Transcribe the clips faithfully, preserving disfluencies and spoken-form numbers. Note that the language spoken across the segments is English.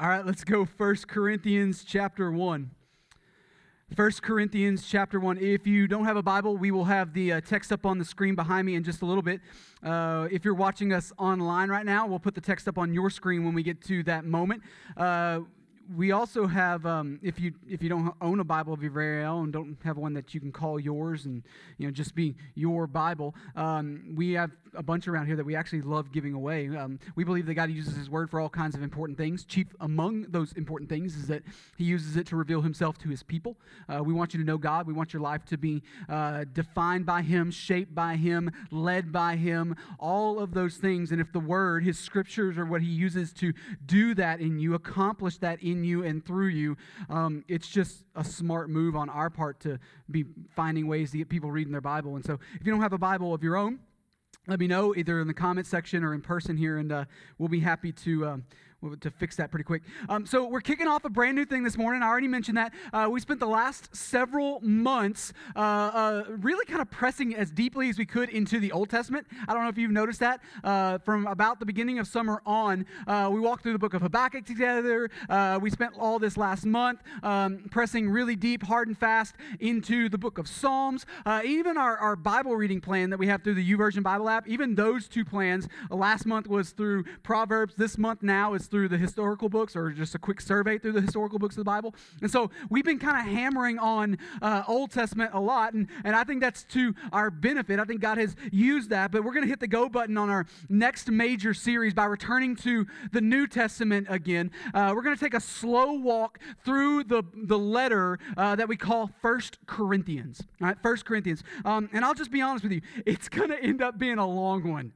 All right, let's go First Corinthians chapter one. First Corinthians chapter one. If you don't have a Bible, we will have the uh, text up on the screen behind me in just a little bit. Uh, if you're watching us online right now, we'll put the text up on your screen when we get to that moment. Uh, we also have, um, if you if you don't own a Bible of your very own, don't have one that you can call yours and you know just be your Bible, um, we have a bunch around here that we actually love giving away. Um, we believe that God uses His Word for all kinds of important things. Chief among those important things is that He uses it to reveal Himself to His people. Uh, we want you to know God. We want your life to be uh, defined by Him, shaped by Him, led by Him, all of those things. And if the Word, His Scriptures, are what He uses to do that in you, accomplish that in you and through you, um, it's just a smart move on our part to be finding ways to get people reading their Bible. And so if you don't have a Bible of your own, let me know either in the comment section or in person here, and uh, we'll be happy to um, to fix that pretty quick. Um, so we're kicking off a brand new thing this morning. I already mentioned that. Uh, we spent the last several months uh, uh, really kind of pressing as deeply as we could into the Old Testament. I don't know if you've noticed that. Uh, from about the beginning of summer on, uh, we walked through the book of Habakkuk together. Uh, we spent all this last month um, pressing really deep, hard and fast into the book of Psalms. Uh, even our, our Bible reading plan that we have through the YouVersion Bible app, even those two plans, uh, last month was through Proverbs. This month now is through the historical books, or just a quick survey through the historical books of the Bible. And so we've been kind of hammering on uh, Old Testament a lot, and, and I think that's to our benefit. I think God has used that, but we're going to hit the go button on our next major series by returning to the New Testament again. Uh, we're going to take a slow walk through the, the letter uh, that we call First Corinthians. All right, First Corinthians. Um, and I'll just be honest with you, it's going to end up being a long one.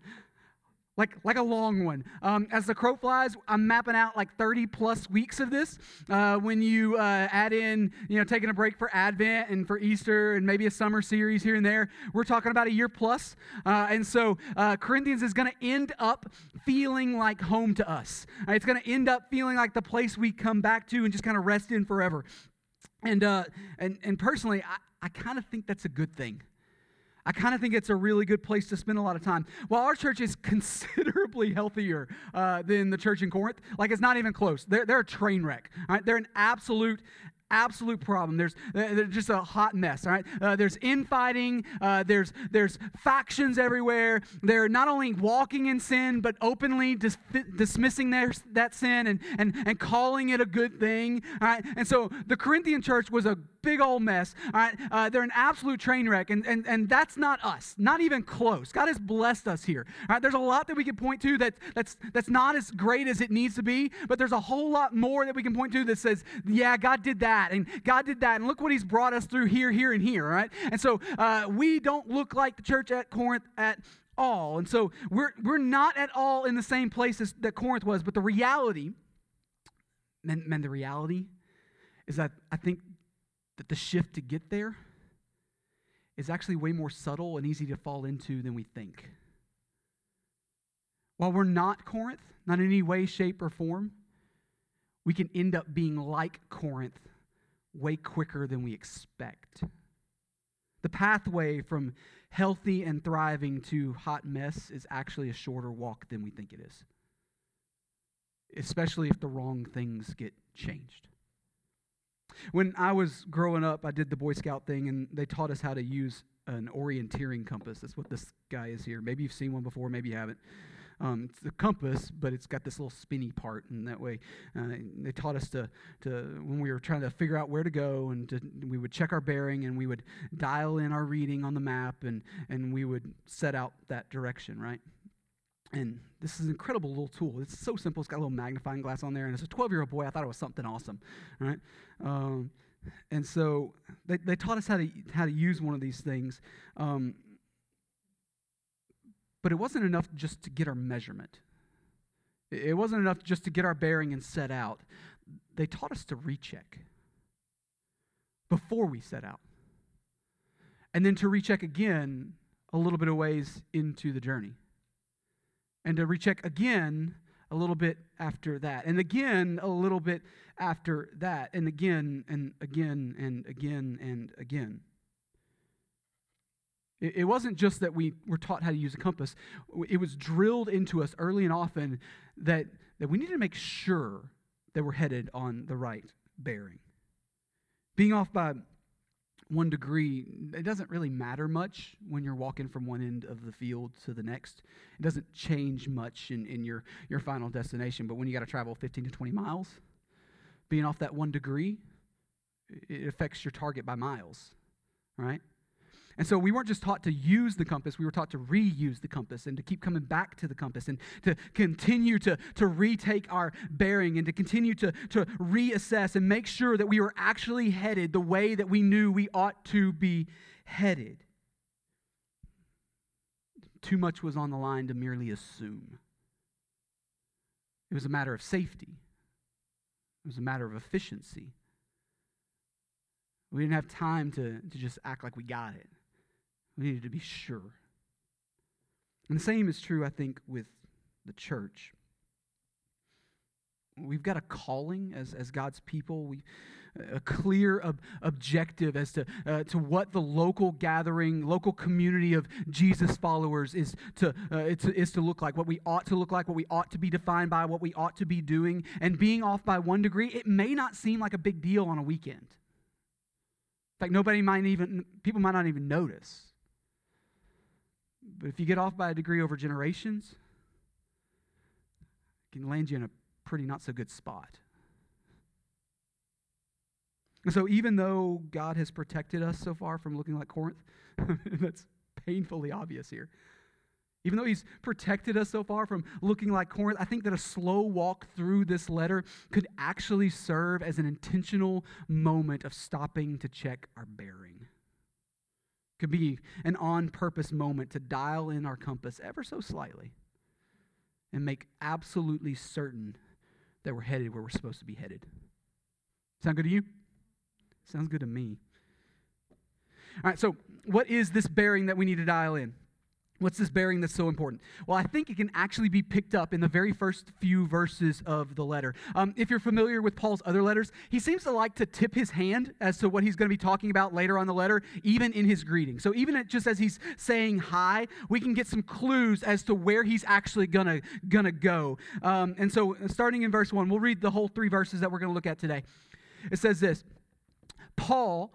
Like, like a long one. Um, as the crow flies, I'm mapping out like thirty plus weeks of this. Uh, when you uh, add in, you know, taking a break for Advent and for Easter and maybe a summer series here and there, we're talking about a year plus. Uh, and so uh, Corinthians is going to end up feeling like home to us. Uh, it's going to end up feeling like the place we come back to and just kind of rest in forever. And, uh, and, and personally, I, I kind of think that's a good thing. I kind of think it's a really good place to spend a lot of time. Well, our church is considerably healthier uh, than the church in Corinth. Like, it's not even close. They're, they're a train wreck. All right? They're an absolute Absolute problem. There's they're just a hot mess. All right. Uh, there's infighting. Uh, there's there's factions everywhere. They're not only walking in sin, but openly dis- dismissing their that sin and and and calling it a good thing. All right. And so the Corinthian church was a big old mess. All right. Uh, they're an absolute train wreck, and and and that's not us. Not even close. God has blessed us here. All right. There's a lot that we can point to that that's that's not as great as it needs to be, but there's a whole lot more that we can point to that says, yeah, God did that. And God did that, and look what He's brought us through here, here, and here, all right? And so uh, we don't look like the church at Corinth at all. And so we're we're not at all in the same place as, that Corinth was, but the reality, man, man, the reality is that I think that the shift to get there is actually way more subtle and easy to fall into than we think. While we're not Corinth, not in any way, shape, or form, we can end up being like Corinth way quicker than we expect. The pathway from healthy and thriving to hot mess is actually a shorter walk than we think it is, especially if the wrong things get changed. When I was growing up, I did the Boy Scout thing, and they taught us how to use an orienteering compass. That's what this guy is here. Maybe you've seen one before, maybe you haven't. Um, it's a compass, but it's got this little spinny part, and that way uh, they taught us to, to, when we were trying to figure out where to go, and to, we would check our bearing, and we would dial in our reading on the map, and, and we would set out that direction, right? And this is an incredible little tool. It's so simple. It's got a little magnifying glass on there, and as a twelve-year-old boy, I thought it was something awesome, right? Um, and so they, they taught us how to, how to use one of these things, um, but it wasn't enough just to get our measurement. It wasn't enough just to get our bearing and set out. They taught us to recheck before we set out, and then to recheck again a little bit of ways into the journey, and to recheck again a little bit after that, and again a little bit after that, and again and again and again and again. It wasn't just that we were taught how to use a compass. It was drilled into us early and often that, that we needed to make sure that were headed on the right bearing. Being off by one degree, it doesn't really matter much when you're walking from one end of the field to the next. It doesn't change much in, in your, your final destination, but when you got to travel fifteen to twenty miles, being off that one degree, it affects your target by miles, right? And so we weren't just taught to use the compass, we were taught to reuse the compass and to keep coming back to the compass and to continue to, to retake our bearing and to continue to, to reassess and make sure that we were actually headed the way that we knew we ought to be headed. Too much was on the line to merely assume. It was a matter of safety. It was a matter of efficiency. We didn't have time to, to just act like we got it. We needed to be sure. And the same is true, I think, with the church. We've got a calling as, as God's people, we, a clear ob- objective as to, uh, to what the local gathering, local community of Jesus followers is to, uh, it's, is to look like, what we ought to look like, what we ought to be defined by, what we ought to be doing. And being off by one degree, it may not seem like a big deal on a weekend. Like nobody might even, people might not even notice. But if you get off by a degree over generations, it can land you in a pretty not so good spot. And so even though God has protected us so far from looking like Corinth, that's painfully obvious here. Even though he's protected us so far from looking like Corinth, I think that a slow walk through this letter could actually serve as an intentional moment of stopping to check our bearing. Could be an on-purpose moment to dial in our compass ever so slightly and make absolutely certain that we're headed where we're supposed to be headed. Sound good to you? Sounds good to me. All right, so what is this bearing that we need to dial in? What's this bearing that's so important? Well, I think it can actually be picked up in the very first few verses of the letter. Um, if you're familiar with Paul's other letters, he seems to like to tip his hand as to what he's going to be talking about later on the letter, even in his greeting. So even at, just as he's saying hi, we can get some clues as to where he's actually going to going to go. Um, and so starting in verse one, we'll read the whole three verses that we're going to look at today. It says this, Paul,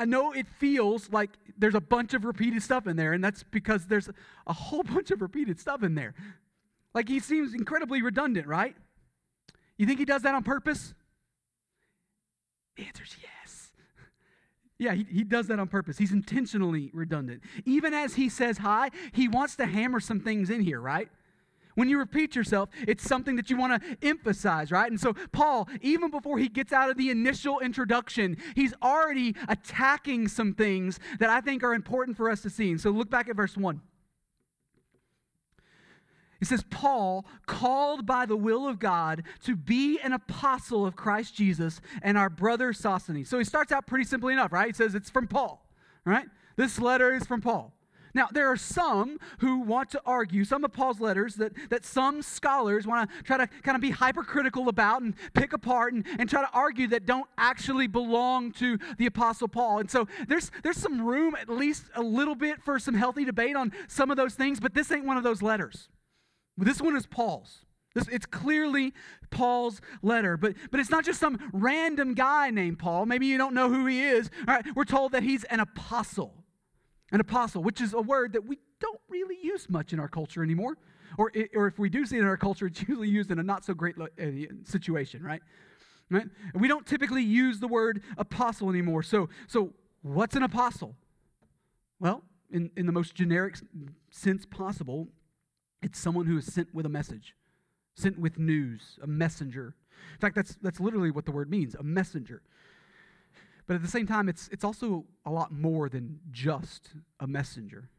I know it feels like there's a bunch of repeated stuff in there, and that's because there's a whole bunch of repeated stuff in there. Like, he seems incredibly redundant, right? You think he does that on purpose? The answer's yes. Yeah, he, he does that on purpose. He's intentionally redundant. Even as he says hi, he wants to hammer some things in here, right? When you repeat yourself, it's something that you want to emphasize, right? And so Paul, even before he gets out of the initial introduction, he's already attacking some things that I think are important for us to see. And so look back at verse one. It says, Paul, called by the will of God to be an apostle of Christ Jesus and our brother Sosthenes. So he starts out pretty simply enough, right? He says it's from Paul, right? This letter is from Paul. Now, there are some who want to argue, some of Paul's letters, that, that some scholars want to try to kind of be hypercritical about and pick apart and, and try to argue that don't actually belong to the Apostle Paul. And so there's, there's some room, at least a little bit, for some healthy debate on some of those things, but this ain't one of those letters. This one is Paul's. This, it's clearly Paul's letter, but, but it's not just some random guy named Paul. Maybe you don't know who he is. All right, we're told that he's an apostle. An apostle, which is a word that we don't really use much in our culture anymore. Or, or if we do see it in our culture, it's usually used in a not-so-great situation, right? right? We don't typically use the word apostle anymore. So, so what's an apostle? Well, in, in the most generic sense possible, it's someone who is sent with a message, sent with news, a messenger. In fact, that's, that's literally what the word means, a messenger. But at the same time, it's it's also a lot more than just a messenger.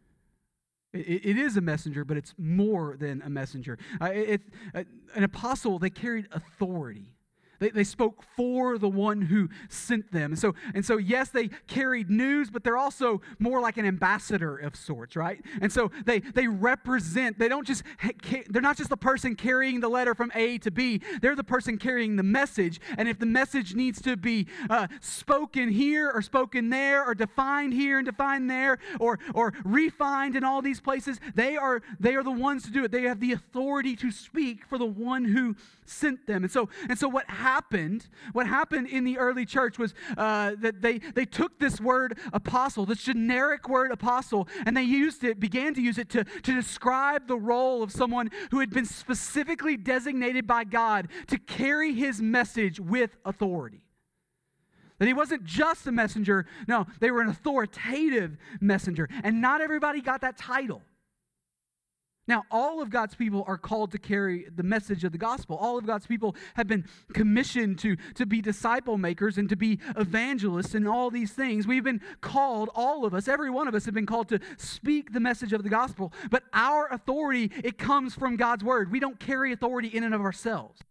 It, it is a messenger, but it's more than a messenger. Uh, it, it, an apostle, they carried authority. They, they spoke for the one who sent them. And so, and so, yes, they carried news, but they're also more like an ambassador of sorts, right? And so they they represent. They don't just they're not just the person carrying the letter from A to B. They're the person carrying the message. And if the message needs to be uh, spoken here or spoken there, or defined here and defined there, or or refined in all these places, they are they are the ones to do it. They have the authority to speak for the one who sent them. And so and so, what happened? What happened in the early church was uh, that they they took this word apostle, this generic word apostle, and they used it, began to use it to to describe the role of someone who had been specifically designated by God to carry His message with authority. That he wasn't just a messenger. No, they were an authoritative messenger. And not everybody got that title. Now, all of God's people are called to carry the message of the gospel. All of God's people have been commissioned to, to be disciple makers and to be evangelists and all these things. We've been called, all of us, every one of us have been called to speak the message of the gospel. But our authority, it comes from God's word. We don't carry authority in and of ourselves.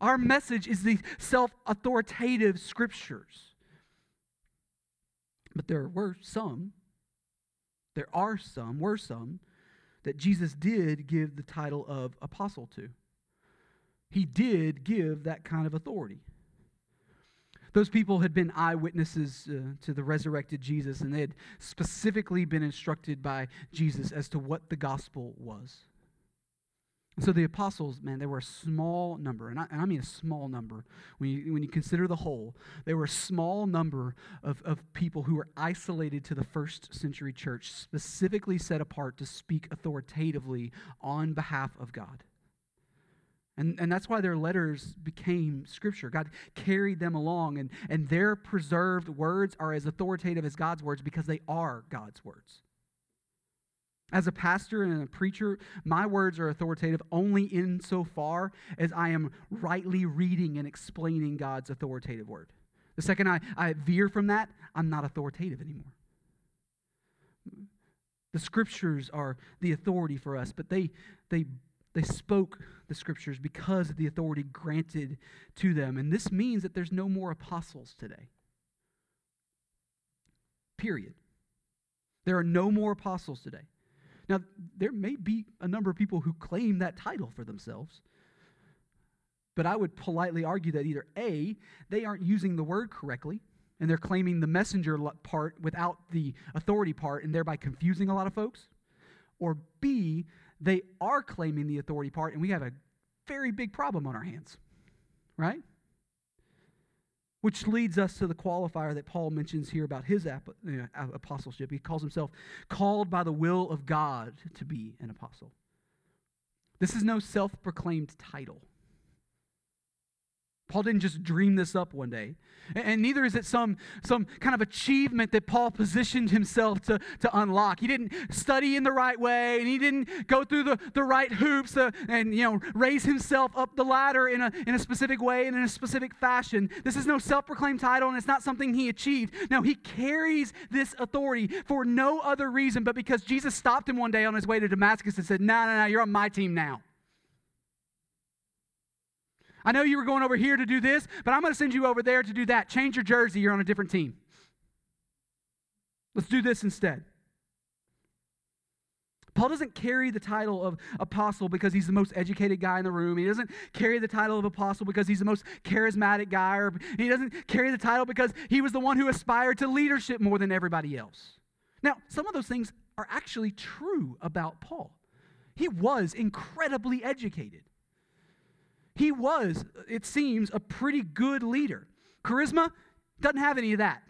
Our message is the self-authoritative scriptures. But there were some, there are some, were some, that Jesus did give the title of apostle to. He did give that kind of authority. Those people had been eyewitnesses uh, to the resurrected Jesus, and they had specifically been instructed by Jesus as to what the gospel was. So the apostles, man, they were a small number, and I, and I mean a small number. When you, when you consider the whole, they were a small number of, of people who were isolated to the first century church, specifically set apart to speak authoritatively on behalf of God. And, and that's why their letters became Scripture. God carried them along, and, and their preserved words are as authoritative as God's words because they are God's words. As a pastor and a preacher, my words are authoritative only insofar as I am rightly reading and explaining God's authoritative word. The second I, I veer from that, I'm not authoritative anymore. The Scriptures are the authority for us, but they they they spoke the Scriptures because of the authority granted to them. And this means that there's no more apostles today. Period. There are no more apostles today. Now, there may be a number of people who claim that title for themselves, but I would politely argue that either A, they aren't using the word correctly, and they're claiming the messenger part without the authority part, and thereby confusing a lot of folks, or B, they are claiming the authority part, and we have a very big problem on our hands, right? Which leads us to the qualifier that Paul mentions here about his ap- you know, apostleship. He calls himself called by the will of God to be an apostle. This is no self-proclaimed title. Paul didn't just dream this up one day. And, and neither is it some, some kind of achievement that Paul positioned himself to, to unlock. He didn't study in the right way, and he didn't go through the, the right hoops uh, and you know raise himself up the ladder in a, in a specific way and in a specific fashion. This is no self-proclaimed title, and it's not something he achieved. No, he carries this authority for no other reason but because Jesus stopped him one day on his way to Damascus and said, no, no, no, you're on my team now. I know you were going over here to do this, but I'm going to send you over there to do that. Change your jersey. You're on a different team. Let's do this instead. Paul doesn't carry the title of apostle because he's the most educated guy in the room. He doesn't carry the title of apostle because he's the most charismatic guy. Or he doesn't carry the title because he was the one who aspired to leadership more than everybody else. Now, some of those things are actually true about Paul. He was incredibly educated. He was, it seems, a pretty good leader. Charisma doesn't have any of that.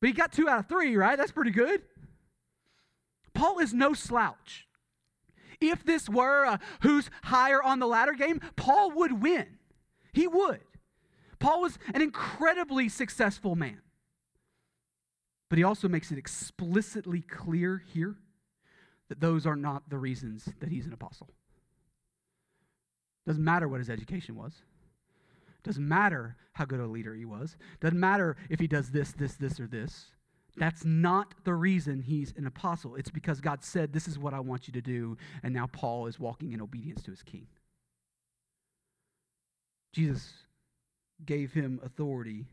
But he got two out of three, right? That's pretty good. Paul is no slouch. If this were a who's higher on the ladder game, Paul would win. He would. Paul was an incredibly successful man. But he also makes it explicitly clear here that those are not the reasons that he's an apostle. Doesn't matter what his education was. Doesn't matter how good a leader he was. Doesn't matter if he does this, this, this, or this. That's not the reason he's an apostle. It's because God said, this is what I want you to do, and now Paul is walking in obedience to his king. Jesus gave him authority,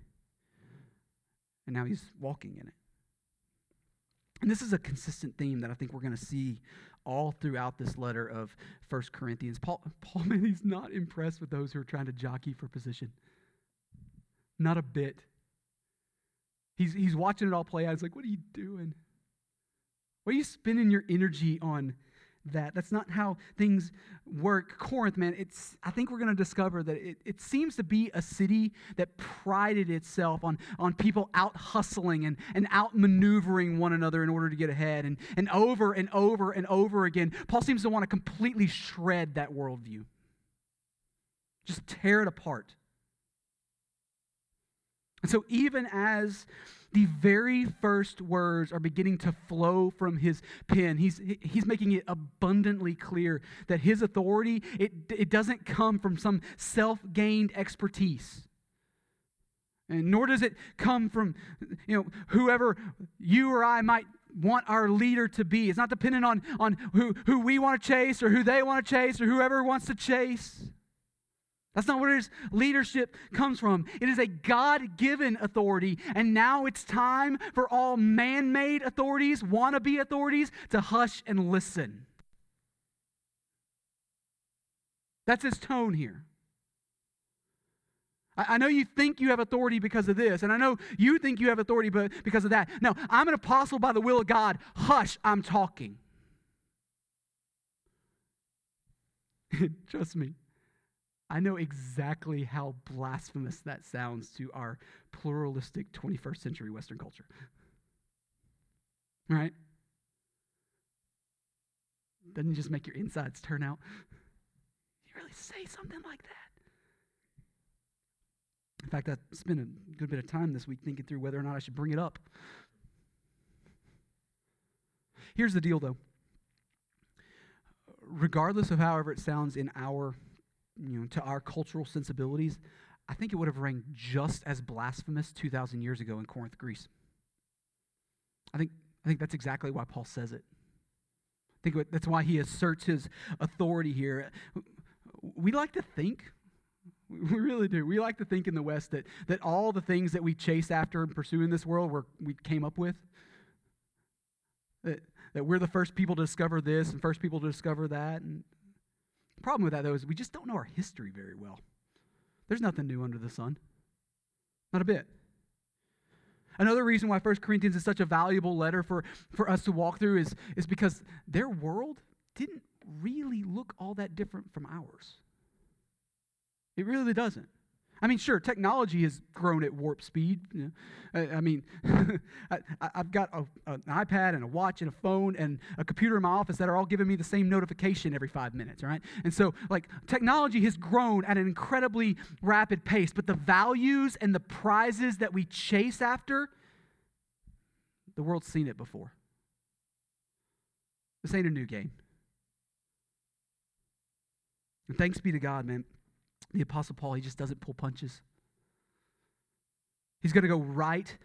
and now he's walking in it. And this is a consistent theme that I think we're going to see all throughout this letter of First Corinthians. Paul, Paul, man, he's not impressed with those who are trying to jockey for position. Not a bit. He's, he's watching it all play out. He's like, what are you doing? Why are you spending your energy on that? That's not how things work. Corinth, man, it's, I think we're going to discover that it, it seems to be a city that prided itself on, on people out hustling and, and out maneuvering one another in order to get ahead. And, and over and over and over again, Paul seems to want to completely shred that worldview. Just tear it apart. And so even as the very first words are beginning to flow from his pen, he's he's making it abundantly clear that his authority, it, it doesn't come from some self-gained expertise. And nor does it come from, you know, whoever you or I might want our leader to be. It's not dependent on, on who, who we want to chase or who they want to chase or whoever wants to chase. That's not where his leadership comes from. It is a God-given authority, and now it's time for all man-made authorities, wannabe authorities, to hush and listen. That's his tone here. I, I know you think you have authority because of this, and I know you think you have authority because of that. No, I'm an apostle by the will of God. Hush, I'm talking. Trust me. I know exactly how blasphemous that sounds to our pluralistic twenty-first century Western culture. Right? Doesn't it just make your insides turn out? You really say something like that? In fact, I spent a good bit of time this week thinking through whether or not I should bring it up. Here's the deal, though. Regardless of however it sounds in our You know, to our cultural sensibilities, I think it would have rang just as blasphemous two thousand years ago in Corinth, Greece. I think I think that's exactly why Paul says it. I think that's why he asserts his authority here. We like to think, we really do, we like to think in the West that that all the things that we chase after and pursue in this world were, we came up with, that, that we're the first people to discover this and first people to discover that, and the problem with that, though, is we just don't know our history very well. There's nothing new under the sun. Not a bit. Another reason why First Corinthians is such a valuable letter for, for us to walk through is, is because their world didn't really look all that different from ours. It really doesn't. I mean, sure, technology has grown at warp speed. You know? I, I mean, I, I've got a, an iPad and a watch and a phone and a computer in my office that are all giving me the same notification every five minutes, right? And so, like, technology has grown at an incredibly rapid pace, but the values and the prizes that we chase after, the world's seen it before. This ain't a new game. And thanks be to God, man. The Apostle Paul, he just doesn't pull punches. He's going to go right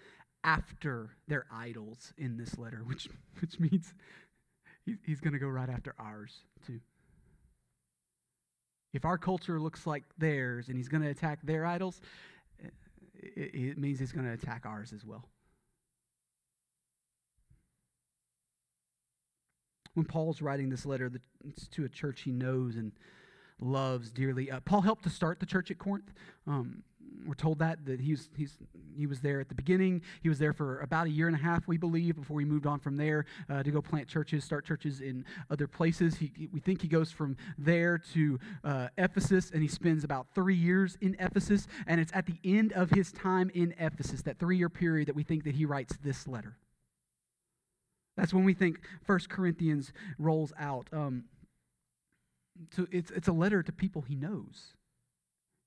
after their idols in this letter, which, which means he's going to go right after ours too. If our culture looks like theirs and he's going to attack their idols, it means he's going to attack ours as well. When Paul's writing this letter, it's to a church he knows and loves dearly. Uh, Paul helped to start the church at Corinth. Um, we're told that, that he's, he's, he was there at the beginning. He was there for about a year and a half, we believe, before he moved on from there uh, to go plant churches, start churches in other places. He, he, we think he goes from there to uh, Ephesus, and he spends about three years in Ephesus, and it's at the end of his time in Ephesus, that three-year period, that we think that he writes this letter. That's when we think First Corinthians rolls out. Um So it's it's a letter to people he knows.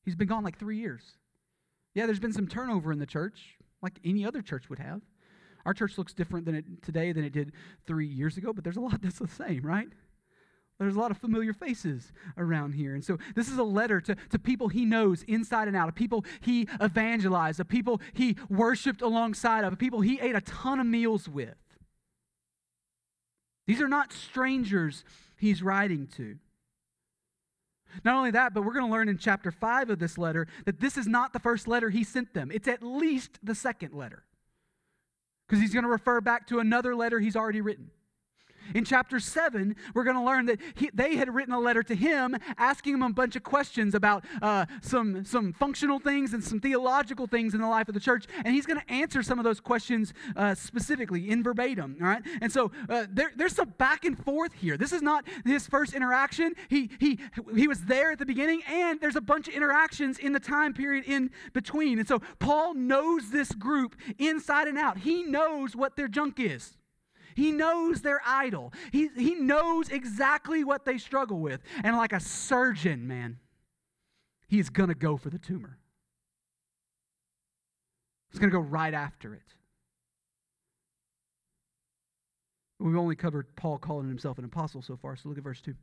He's been gone like three years. Yeah, there's been some turnover in the church, like any other church would have. Our church looks different than it today than it did three years ago, but there's a lot that's the same, right? There's a lot of familiar faces around here. And so this is a letter to, to people he knows inside and out, of people he evangelized, of people he worshipped alongside of, of people he ate a ton of meals with. These are not strangers he's writing to. Not only that, but we're going to learn in chapter five of this letter that this is not the first letter he sent them. It's at least the second letter, because he's going to refer back to another letter he's already written. In chapter seven, we're going to learn that he, they had written a letter to him asking him a bunch of questions about uh, some, some functional things and some theological things in the life of the church, and he's going to answer some of those questions uh, specifically, in verbatim, all right? And so uh, there, there's some back and forth here. This is not his first interaction. He, he, he was there at the beginning, and there's a bunch of interactions in the time period in between. And so Paul knows this group inside and out. He knows what their junk is. He knows their idol. He, he knows exactly what they struggle with. And like a surgeon, man, he's going to go for the tumor. He's going to go right after it. We've only covered Paul calling himself an apostle so far, so look at verse two.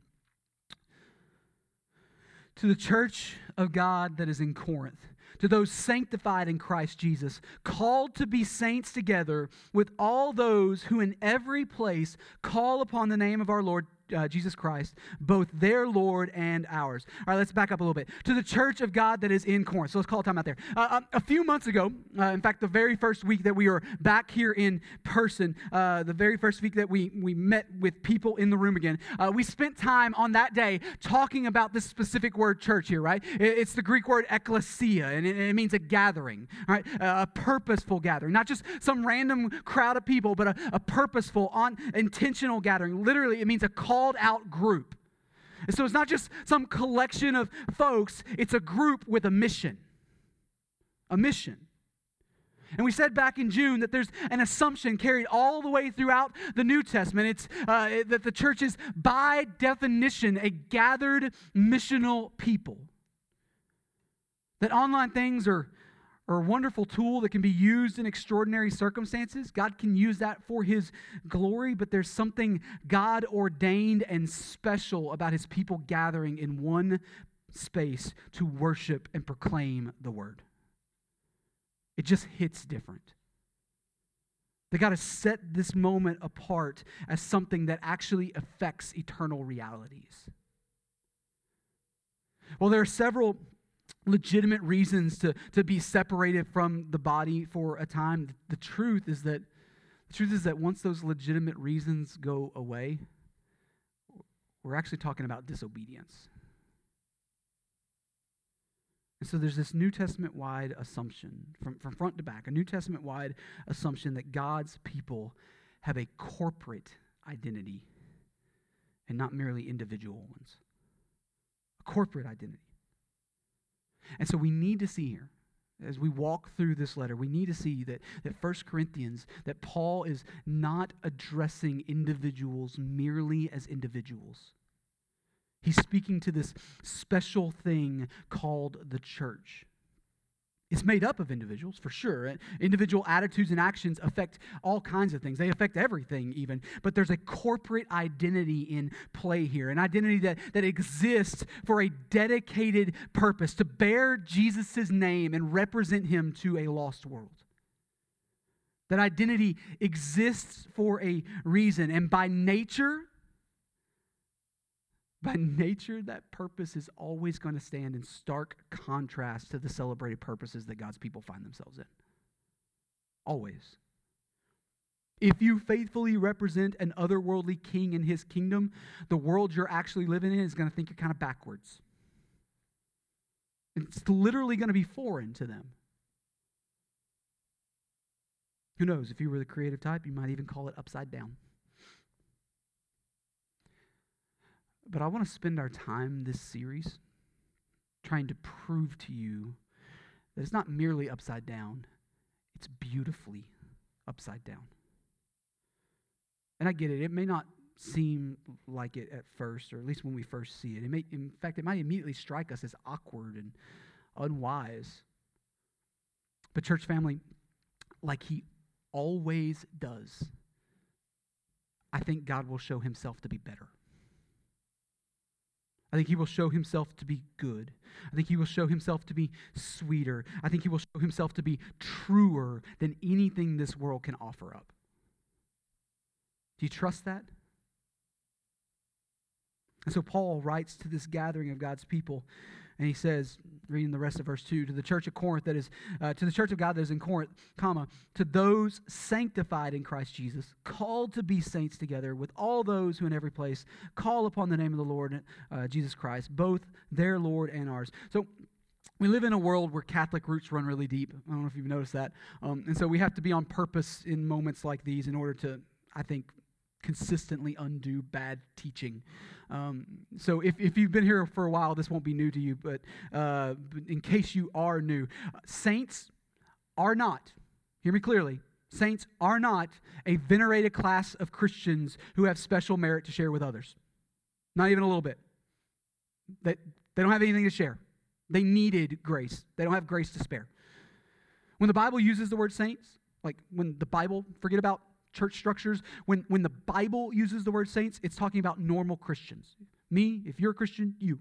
To the church of God that is in Corinth, to those sanctified in Christ Jesus, called to be saints together with all those who in every place call upon the name of our Lord uh, Jesus Christ, both their Lord and ours. All right, let's back up a little bit. To the church of God that is in Corinth. So let's call time out there. Uh, a few months ago, uh, in fact, the very first week that we were back here in person, uh, the very first week that we, we met with people in the room again, uh, we spent time on that day talking about this specific word church here, right? It, it's the Greek word ekklesia, and it, it means a gathering, all right? Uh, a purposeful gathering, not just some random crowd of people, but a, a purposeful, on, intentional gathering. Literally, it means a call out group. And so it's not just some collection of folks, it's a group with a mission. A mission. And we said back in June that there's an assumption carried all the way throughout the New Testament. It's uh, that the church is by definition a gathered missional people. That online things are, are a wonderful tool that can be used in extraordinary circumstances. God can use that for his glory, but there's something God ordained and special about his people gathering in one space to worship and proclaim the word. It just hits different. They got to set this moment apart as something that actually affects eternal realities. Well, there are several legitimate reasons to, to be separated from the body for a time. The truth is that the truth is that once those legitimate reasons go away, we're actually talking about disobedience. And so there's this New Testament-wide assumption, from, from front to back, a New Testament-wide assumption that God's people have a corporate identity and not merely individual ones. A corporate identity. And so we need to see here, as we walk through this letter, we need to see that, that First Corinthians, that Paul is not addressing individuals merely as individuals. He's speaking to this special thing called the church. It's made up of individuals, for sure. Individual attitudes and actions affect all kinds of things. They affect everything, even. But there's a corporate identity in play here, an identity that, that exists for a dedicated purpose, to bear Jesus' name and represent him to a lost world. That identity exists for a reason, and by nature, By nature, that purpose is always going to stand in stark contrast to the celebrated purposes that God's people find themselves in. Always. If you faithfully represent an otherworldly king in his kingdom, the world you're actually living in is going to think you're kind of backwards. It's literally going to be foreign to them. Who knows? If you were the creative type, you might even call it upside down. But I want to spend our time this series trying to prove to you that it's not merely upside down, it's beautifully upside down. And I get it, it may not seem like it at first, or at least when we first see it. It may, in fact, it might immediately strike us as awkward and unwise. But church family, like he always does, I think God will show himself to be better. I think he will show himself to be good. I think he will show himself to be sweeter. I think he will show himself to be truer than anything this world can offer up. Do you trust that? And so Paul writes to this gathering of God's people, and he says, reading the rest of verse two, to the church of Corinth that is, uh, to the church of God that is in Corinth, comma, to those sanctified in Christ Jesus, called to be saints together with all those who in every place call upon the name of the Lord, uh, Jesus Christ, both their Lord and ours. So we live in a world where Catholic roots run really deep. I don't know if you've noticed that. Um, and so we have to be on purpose in moments like these in order to, I think, consistently undo bad teaching. Um, so if, if you've been here for a while, this won't be new to you, but uh, in case you are new, saints are not, hear me clearly, saints are not a venerated class of Christians who have special merit to share with others. Not even a little bit. They, they don't have anything to share. They needed grace. They don't have grace to spare. When the Bible uses the word saints, like when the Bible, forget about church structures, when, when the Bible uses the word saints, it's talking about normal Christians. Me, if you're a Christian, you.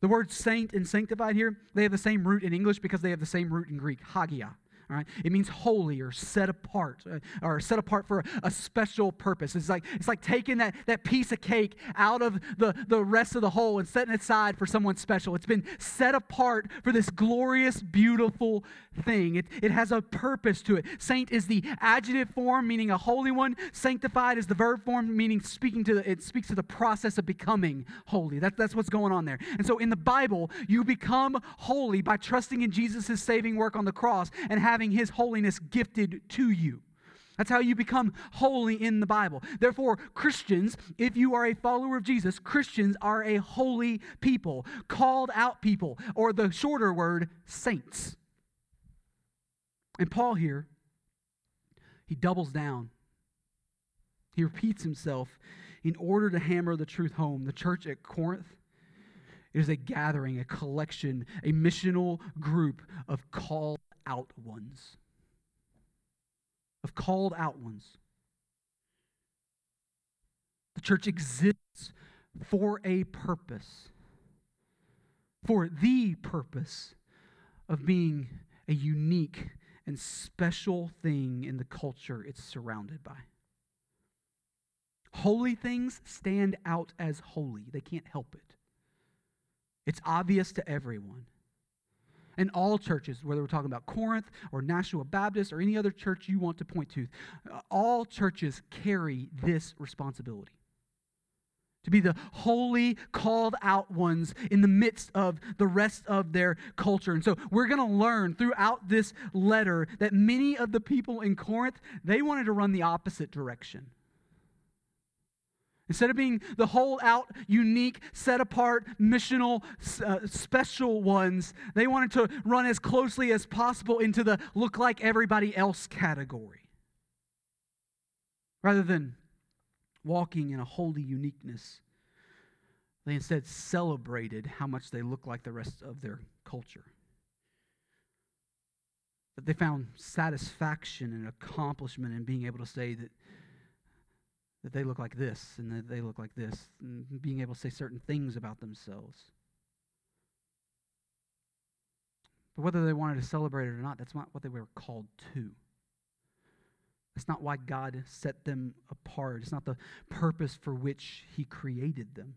The word saint and sanctified here, they have the same root in English because they have the same root in Greek, hagia. All right? It means holy or set apart, or set apart for a, a special purpose. It's like, it's like taking that, that piece of cake out of the, the rest of the whole and setting it aside for someone special. It's been set apart for this glorious, beautiful thing. It, it has a purpose to it. Saint is the adjective form, meaning a holy one. Sanctified is the verb form, meaning speaking to the, it speaks to the process of becoming holy. That, that's what's going on there. And so in the Bible, you become holy by trusting in Jesus' saving work on the cross and having His holiness gifted to you. That's how you become holy in the Bible. Therefore, Christians, if you are a follower of Jesus, Christians are a holy people, called out people, or the shorter word, saints. And Paul here, he doubles down. He repeats himself in order to hammer the truth home. The church at Corinth, it is a gathering, a collection, a missional group of called out ones. Of called out ones. The church exists for a purpose, for the purpose of being a unique and special thing in the culture it's surrounded by. Holy things stand out as holy. They can't help it. It's obvious to everyone. And all churches, whether we're talking about Corinth or Nashua Baptist or any other church you want to point to, all churches carry this responsibility. To be the holy, called out ones in the midst of the rest of their culture. And so we're going to learn throughout this letter that many of the people in Corinth, they wanted to run the opposite direction. Instead of being the hold-out, unique, set-apart, missional, uh, special ones, they wanted to run as closely as possible into the look-like-everybody-else category. Rather than walking in a holy uniqueness, they instead celebrated how much they look like the rest of their culture. But they found satisfaction and accomplishment in being able to say that that they look like this, and that they look like this, and being able to say certain things about themselves. But whether they wanted to celebrate it or not, that's not what they were called to. That's not why God set them apart. It's not the purpose for which He created them.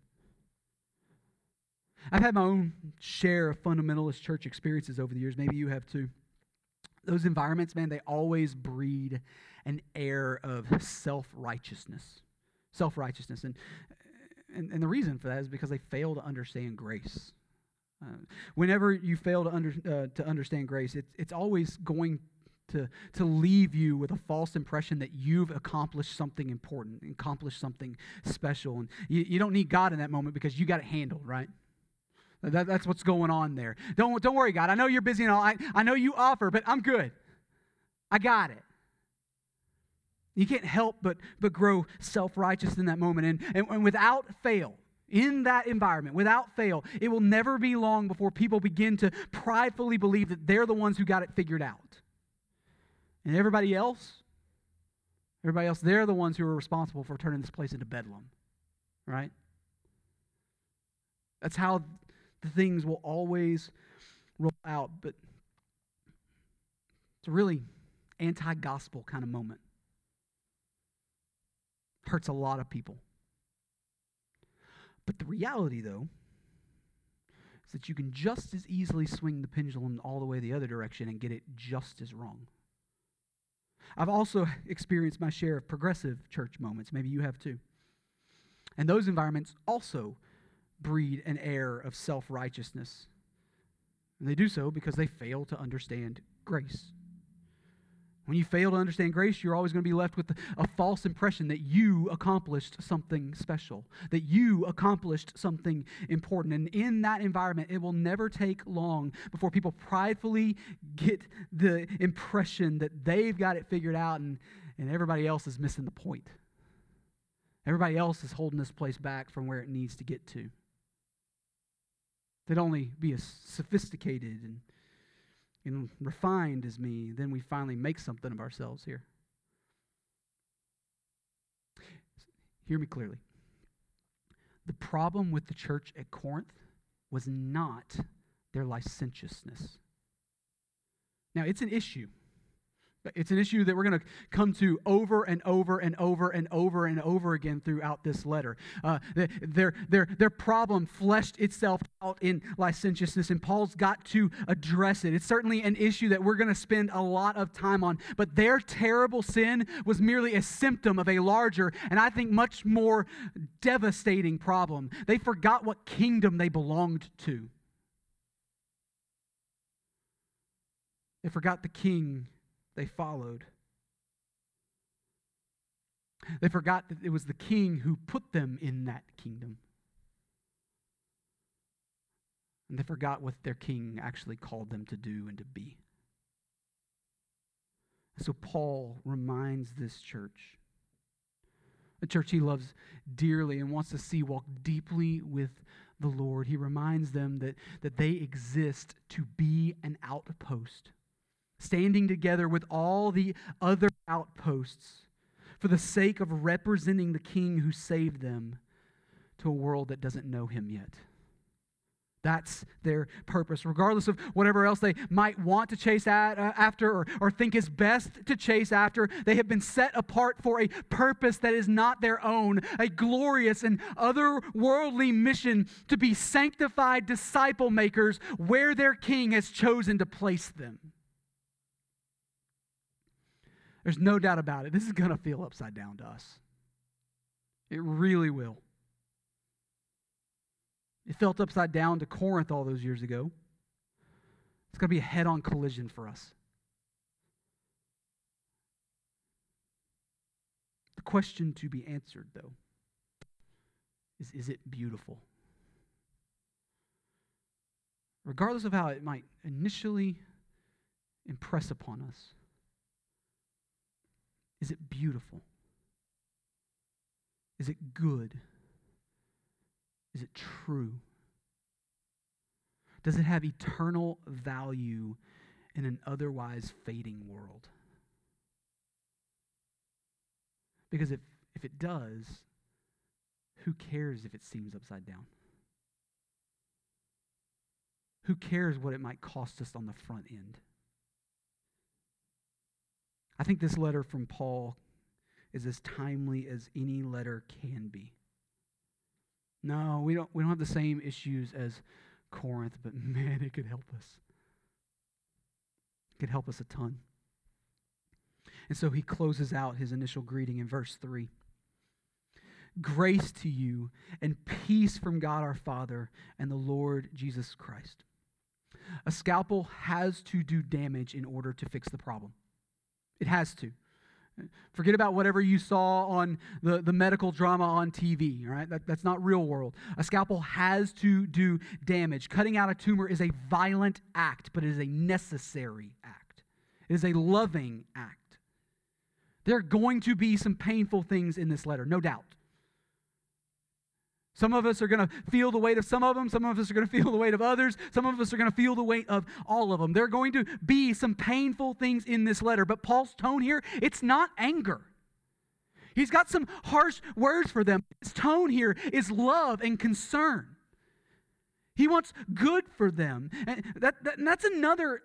I've had my own share of fundamentalist church experiences over the years. Maybe you have too. Those environments, man, they always breed an air of self-righteousness. Self-righteousness. And, and, and the reason for that is because they fail to understand grace. Uh, whenever you fail to, under, uh, to understand grace, it, it's always going to, to leave you with a false impression that you've accomplished something important, accomplished something special. And you, you don't need God in that moment because you got it handled, right? That, that's what's going on there. Don't, don't worry, God. I know you're busy and all. I, I know you offer, but I'm good. I got it. You can't help but, but grow self-righteous in that moment. And, and, and without fail, in that environment, without fail, it will never be long before people begin to pridefully believe that they're the ones who got it figured out. And everybody else, everybody else, they're the ones who are responsible for turning this place into bedlam, right? That's how the things will always roll out, but it's a really anti-gospel kind of moment. Hurts a lot of people. But the reality, though, is that you can just as easily swing the pendulum all the way the other direction and get it just as wrong. I've also experienced my share of progressive church moments. Maybe you have too. And those environments also breed an air of self-righteousness. And they do so because they fail to understand grace. When you fail to understand grace, you're always going to be left with a false impression that you accomplished something special, that you accomplished something important. And in that environment, it will never take long before people pridefully get the impression that they've got it figured out and, and everybody else is missing the point. Everybody else is holding this place back from where it needs to get to. They'd only be as sophisticated and and refined as me, then we finally make something of ourselves here. Hear me clearly. The problem with the church at Corinth was not their licentiousness. Now, it's an issue. It's an issue that we're going to come to over and over and over and over and over again throughout this letter. Uh, their, their, their problem fleshed itself out in licentiousness, and Paul's got to address it. It's certainly an issue that we're going to spend a lot of time on, but their terrible sin was merely a symptom of a larger and I think much more devastating problem. They forgot what kingdom they belonged to. They forgot the king they followed. They forgot that it was the king who put them in that kingdom. And they forgot what their king actually called them to do and to be. So Paul reminds this church, a church he loves dearly and wants to see walk deeply with the Lord. He reminds them that, that they exist to be an outpost, standing together with all the other outposts for the sake of representing the King who saved them to a world that doesn't know him yet. That's their purpose. Regardless of whatever else they might want to chase at, uh, after or, or think is best to chase after, they have been set apart for a purpose that is not their own, a glorious and otherworldly mission to be sanctified disciple makers where their King has chosen to place them. There's no doubt about it. This is going to feel upside down to us. It really will. It felt upside down to Corinth all those years ago. It's going to be a head-on collision for us. The question to be answered, though, is, is it beautiful? Regardless of how it might initially impress upon us, is it beautiful? Is it good? Is it true? Does it have eternal value in an otherwise fading world? Because if, if it does, who cares if it seems upside down? Who cares what it might cost us on the front end? I think this letter from Paul is as timely as any letter can be. No, we don't, we don't have the same issues as Corinth, but man, it could help us. It could help us a ton. And so he closes out his initial greeting in verse three. Grace to you and peace from God our Father and the Lord Jesus Christ. A scalpel has to do damage in order to fix the problem. It has to. Forget about whatever you saw on the, the medical drama on T V, all right? That, that's not real world. A scalpel has to do damage. Cutting out a tumor is a violent act, but it is a necessary act. It is a loving act. There are going to be some painful things in this letter, no doubt. Some of us are going to feel the weight of some of them. Some of us are going to feel the weight of others. Some of us are going to feel the weight of all of them. There are going to be some painful things in this letter. But Paul's tone here, it's not anger. He's got some harsh words for them. His tone here is love and concern. He wants good for them. And that, that, and that's another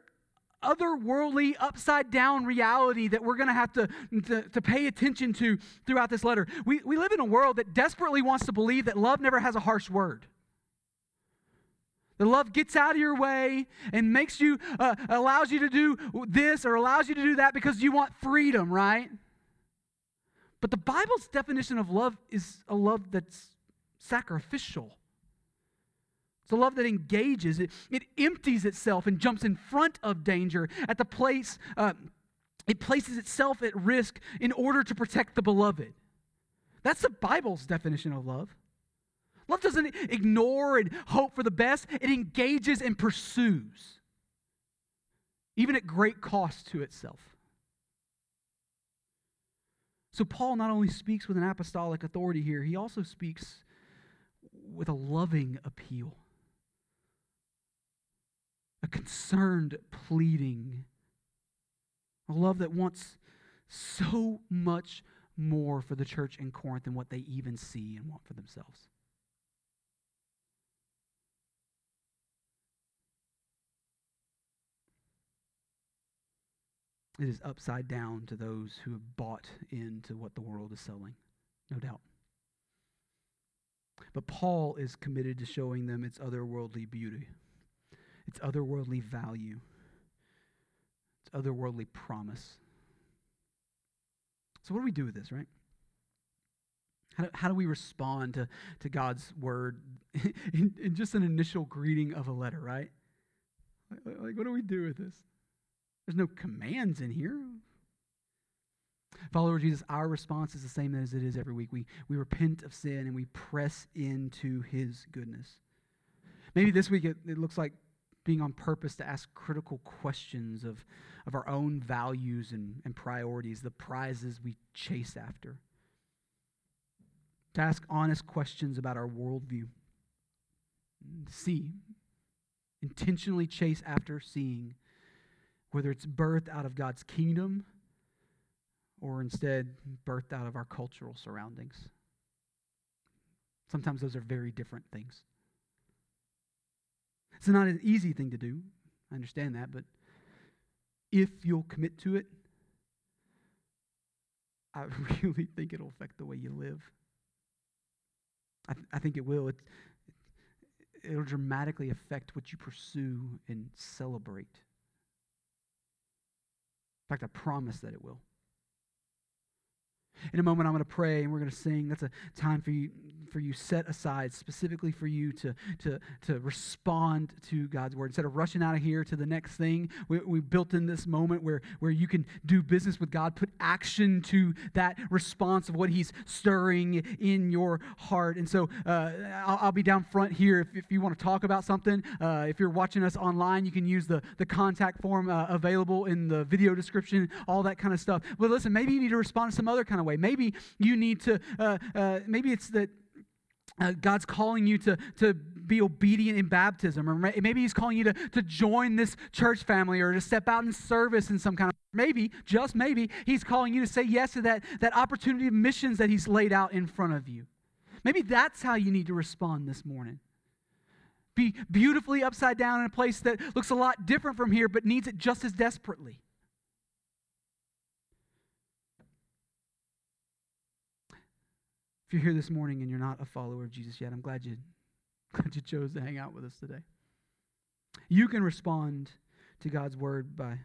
otherworldly, upside-down reality that we're going to have to, to, to pay attention to throughout this letter. We, we live in a world that desperately wants to believe that love never has a harsh word. The love gets out of your way and makes you, uh, allows you to do this or allows you to do that because you want freedom, right? But the Bible's definition of love is a love that's sacrificial. It's a love that engages. It, it empties itself and jumps in front of danger at the place, uh, it places itself at risk in order to protect the beloved. That's the Bible's definition of love. Love doesn't ignore and hope for the best. It engages and pursues, even at great cost to itself. So Paul not only speaks with an apostolic authority here, he also speaks with a loving appeal, a concerned pleading, a love that wants so much more for the church in Corinth than what they even see and want for themselves. It is upside down to those who have bought into what the world is selling, no doubt. But Paul is committed to showing them its otherworldly beauty, its otherworldly value, its otherworldly promise. So what do we do with this, right? How do, how do we respond to, to God's word in, in just an initial greeting of a letter, right? Like, what do we do with this? There's no commands in here. Follower of Jesus, our response is the same as it is every week. We, we repent of sin and we press into his goodness. Maybe this week it, it looks like being on purpose to ask critical questions of, of our own values and, and priorities, the prizes we chase after. To ask honest questions about our worldview. See, intentionally chase after seeing whether it's birthed out of God's kingdom or instead birthed out of our cultural surroundings. Sometimes those are very different things. It's not an easy thing to do. I understand that, but if you'll commit to it, I really think it'll affect the way you live. I, th- I think it will. It, it, it'll dramatically affect what you pursue and celebrate. In fact, I promise that it will. In a moment, I'm going to pray and we're going to sing. That's a time for you, for you set aside specifically for you to, to, to respond to God's word. Instead of rushing out of here to the next thing, we, we built in this moment where, where you can do business with God, put action to that response of what he's stirring in your heart. And so uh, I'll, I'll be down front here if, if you want to talk about something. Uh, if you're watching us online, you can use the, the contact form uh, available in the video description, all that kind of stuff. But listen, maybe you need to respond to some other kind of way. Maybe you need to, uh, uh, maybe it's that uh, God's calling you to, to be obedient in baptism, or maybe he's calling you to, to join this church family or to step out in service in some kind of way. Maybe, just maybe, he's calling you to say yes to that, that opportunity of missions that he's laid out in front of you. Maybe that's how you need to respond this morning. Be beautifully upside down in a place that looks a lot different from here, but needs it just as desperately. If you're here this morning and you're not a follower of Jesus yet, I'm glad you, glad you chose to hang out with us today. You can respond to God's word by,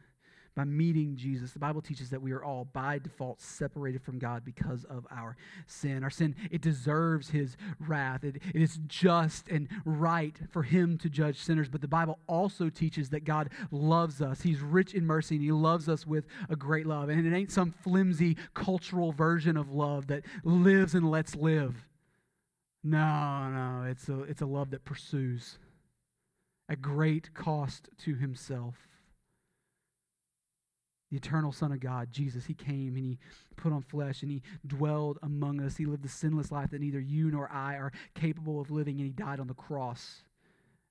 by meeting Jesus. The Bible teaches that we are all by default separated from God because of our sin. Our sin, it deserves his wrath. It, it is just and right for him to judge sinners. But the Bible also teaches that God loves us. He's rich in mercy and he loves us with a great love. And it ain't some flimsy cultural version of love that lives and lets live. No, no, it's a, it's a love that pursues at great cost to himself. The eternal Son of God, Jesus, he came and he put on flesh and he dwelled among us. He lived the sinless life that neither you nor I are capable of living, and he died on the cross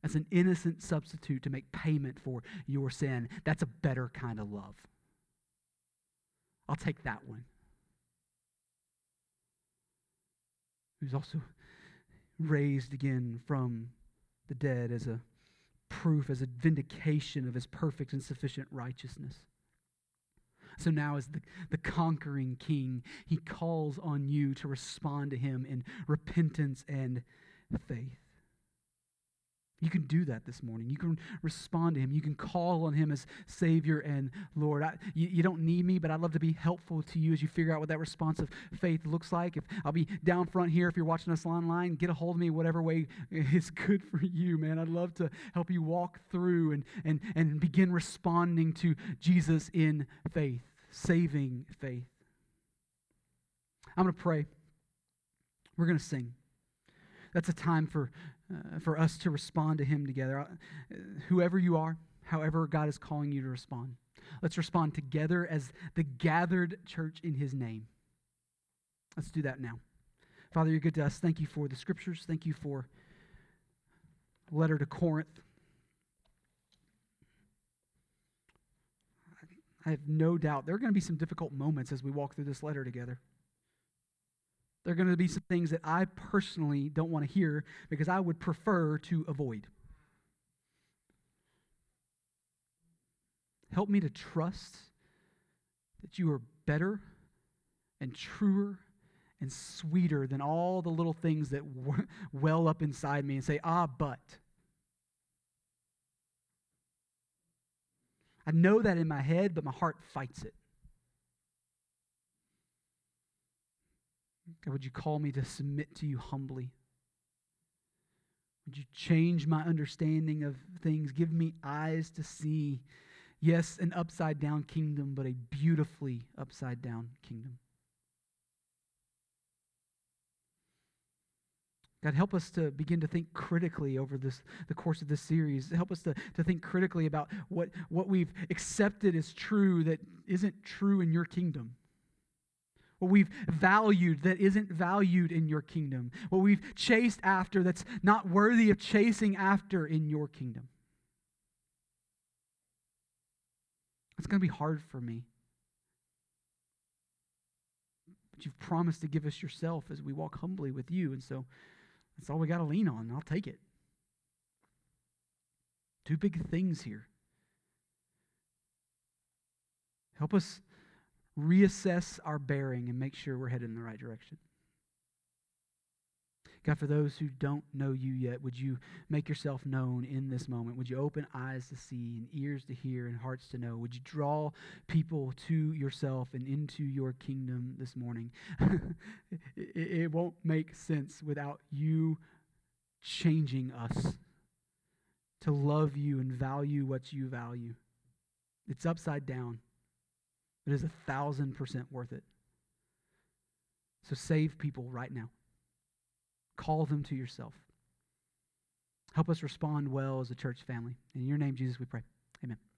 as an innocent substitute to make payment for your sin. That's a better kind of love. I'll take that one. He was also raised again from the dead as a proof, as a vindication of his perfect and sufficient righteousness. So now, as the, the conquering king, he calls on you to respond to him in repentance and faith. You can do that this morning. You can respond to him. You can call on him as Savior and Lord. I, you, you don't need me, but I'd love to be helpful to you as you figure out what that response of faith looks like. If I'll be down front here. If you're watching us online, get a hold of me whatever way is good for you, man. I'd love to help you walk through and, and, and begin responding to Jesus in faith, saving faith. I'm going to pray. We're going to sing. That's a time for Uh, for us to respond to him together. Uh, whoever you are, however God is calling you to respond, let's respond together as the gathered church in his name. Let's do that now. Father, you're good to us. Thank you for the scriptures. Thank you for the letter to Corinth. I have no doubt there are going to be some difficult moments as we walk through this letter together. There are going to be some things that I personally don't want to hear because I would prefer to avoid. Help me to trust that you are better and truer and sweeter than all the little things that well up inside me and say, ah, but. I know that in my head, but my heart fights it. God, would you call me to submit to you humbly? Would you change my understanding of things? Give me eyes to see, yes, an upside-down kingdom, but a beautifully upside-down kingdom. God, help us to begin to think critically over this, the course of this series. Help us to, to think critically about what, what we've accepted as true that isn't true in your kingdom. What we've valued that isn't valued in your kingdom. What we've chased after that's not worthy of chasing after in your kingdom. It's going to be hard for me. But you've promised to give us yourself as we walk humbly with you. And so that's all we got to lean on. I'll take it. Two big things here. Help us reassess our bearing and make sure we're headed in the right direction. God, for those who don't know you yet, would you make yourself known in this moment? Would you open eyes to see and ears to hear and hearts to know? Would you draw people to yourself and into your kingdom this morning? it, it won't make sense without you changing us to love you and value what you value. It's upside down. It is a thousand percent worth it. So save people right now. Call them to yourself. Help us respond well as a church family. In your name, Jesus, we pray. Amen.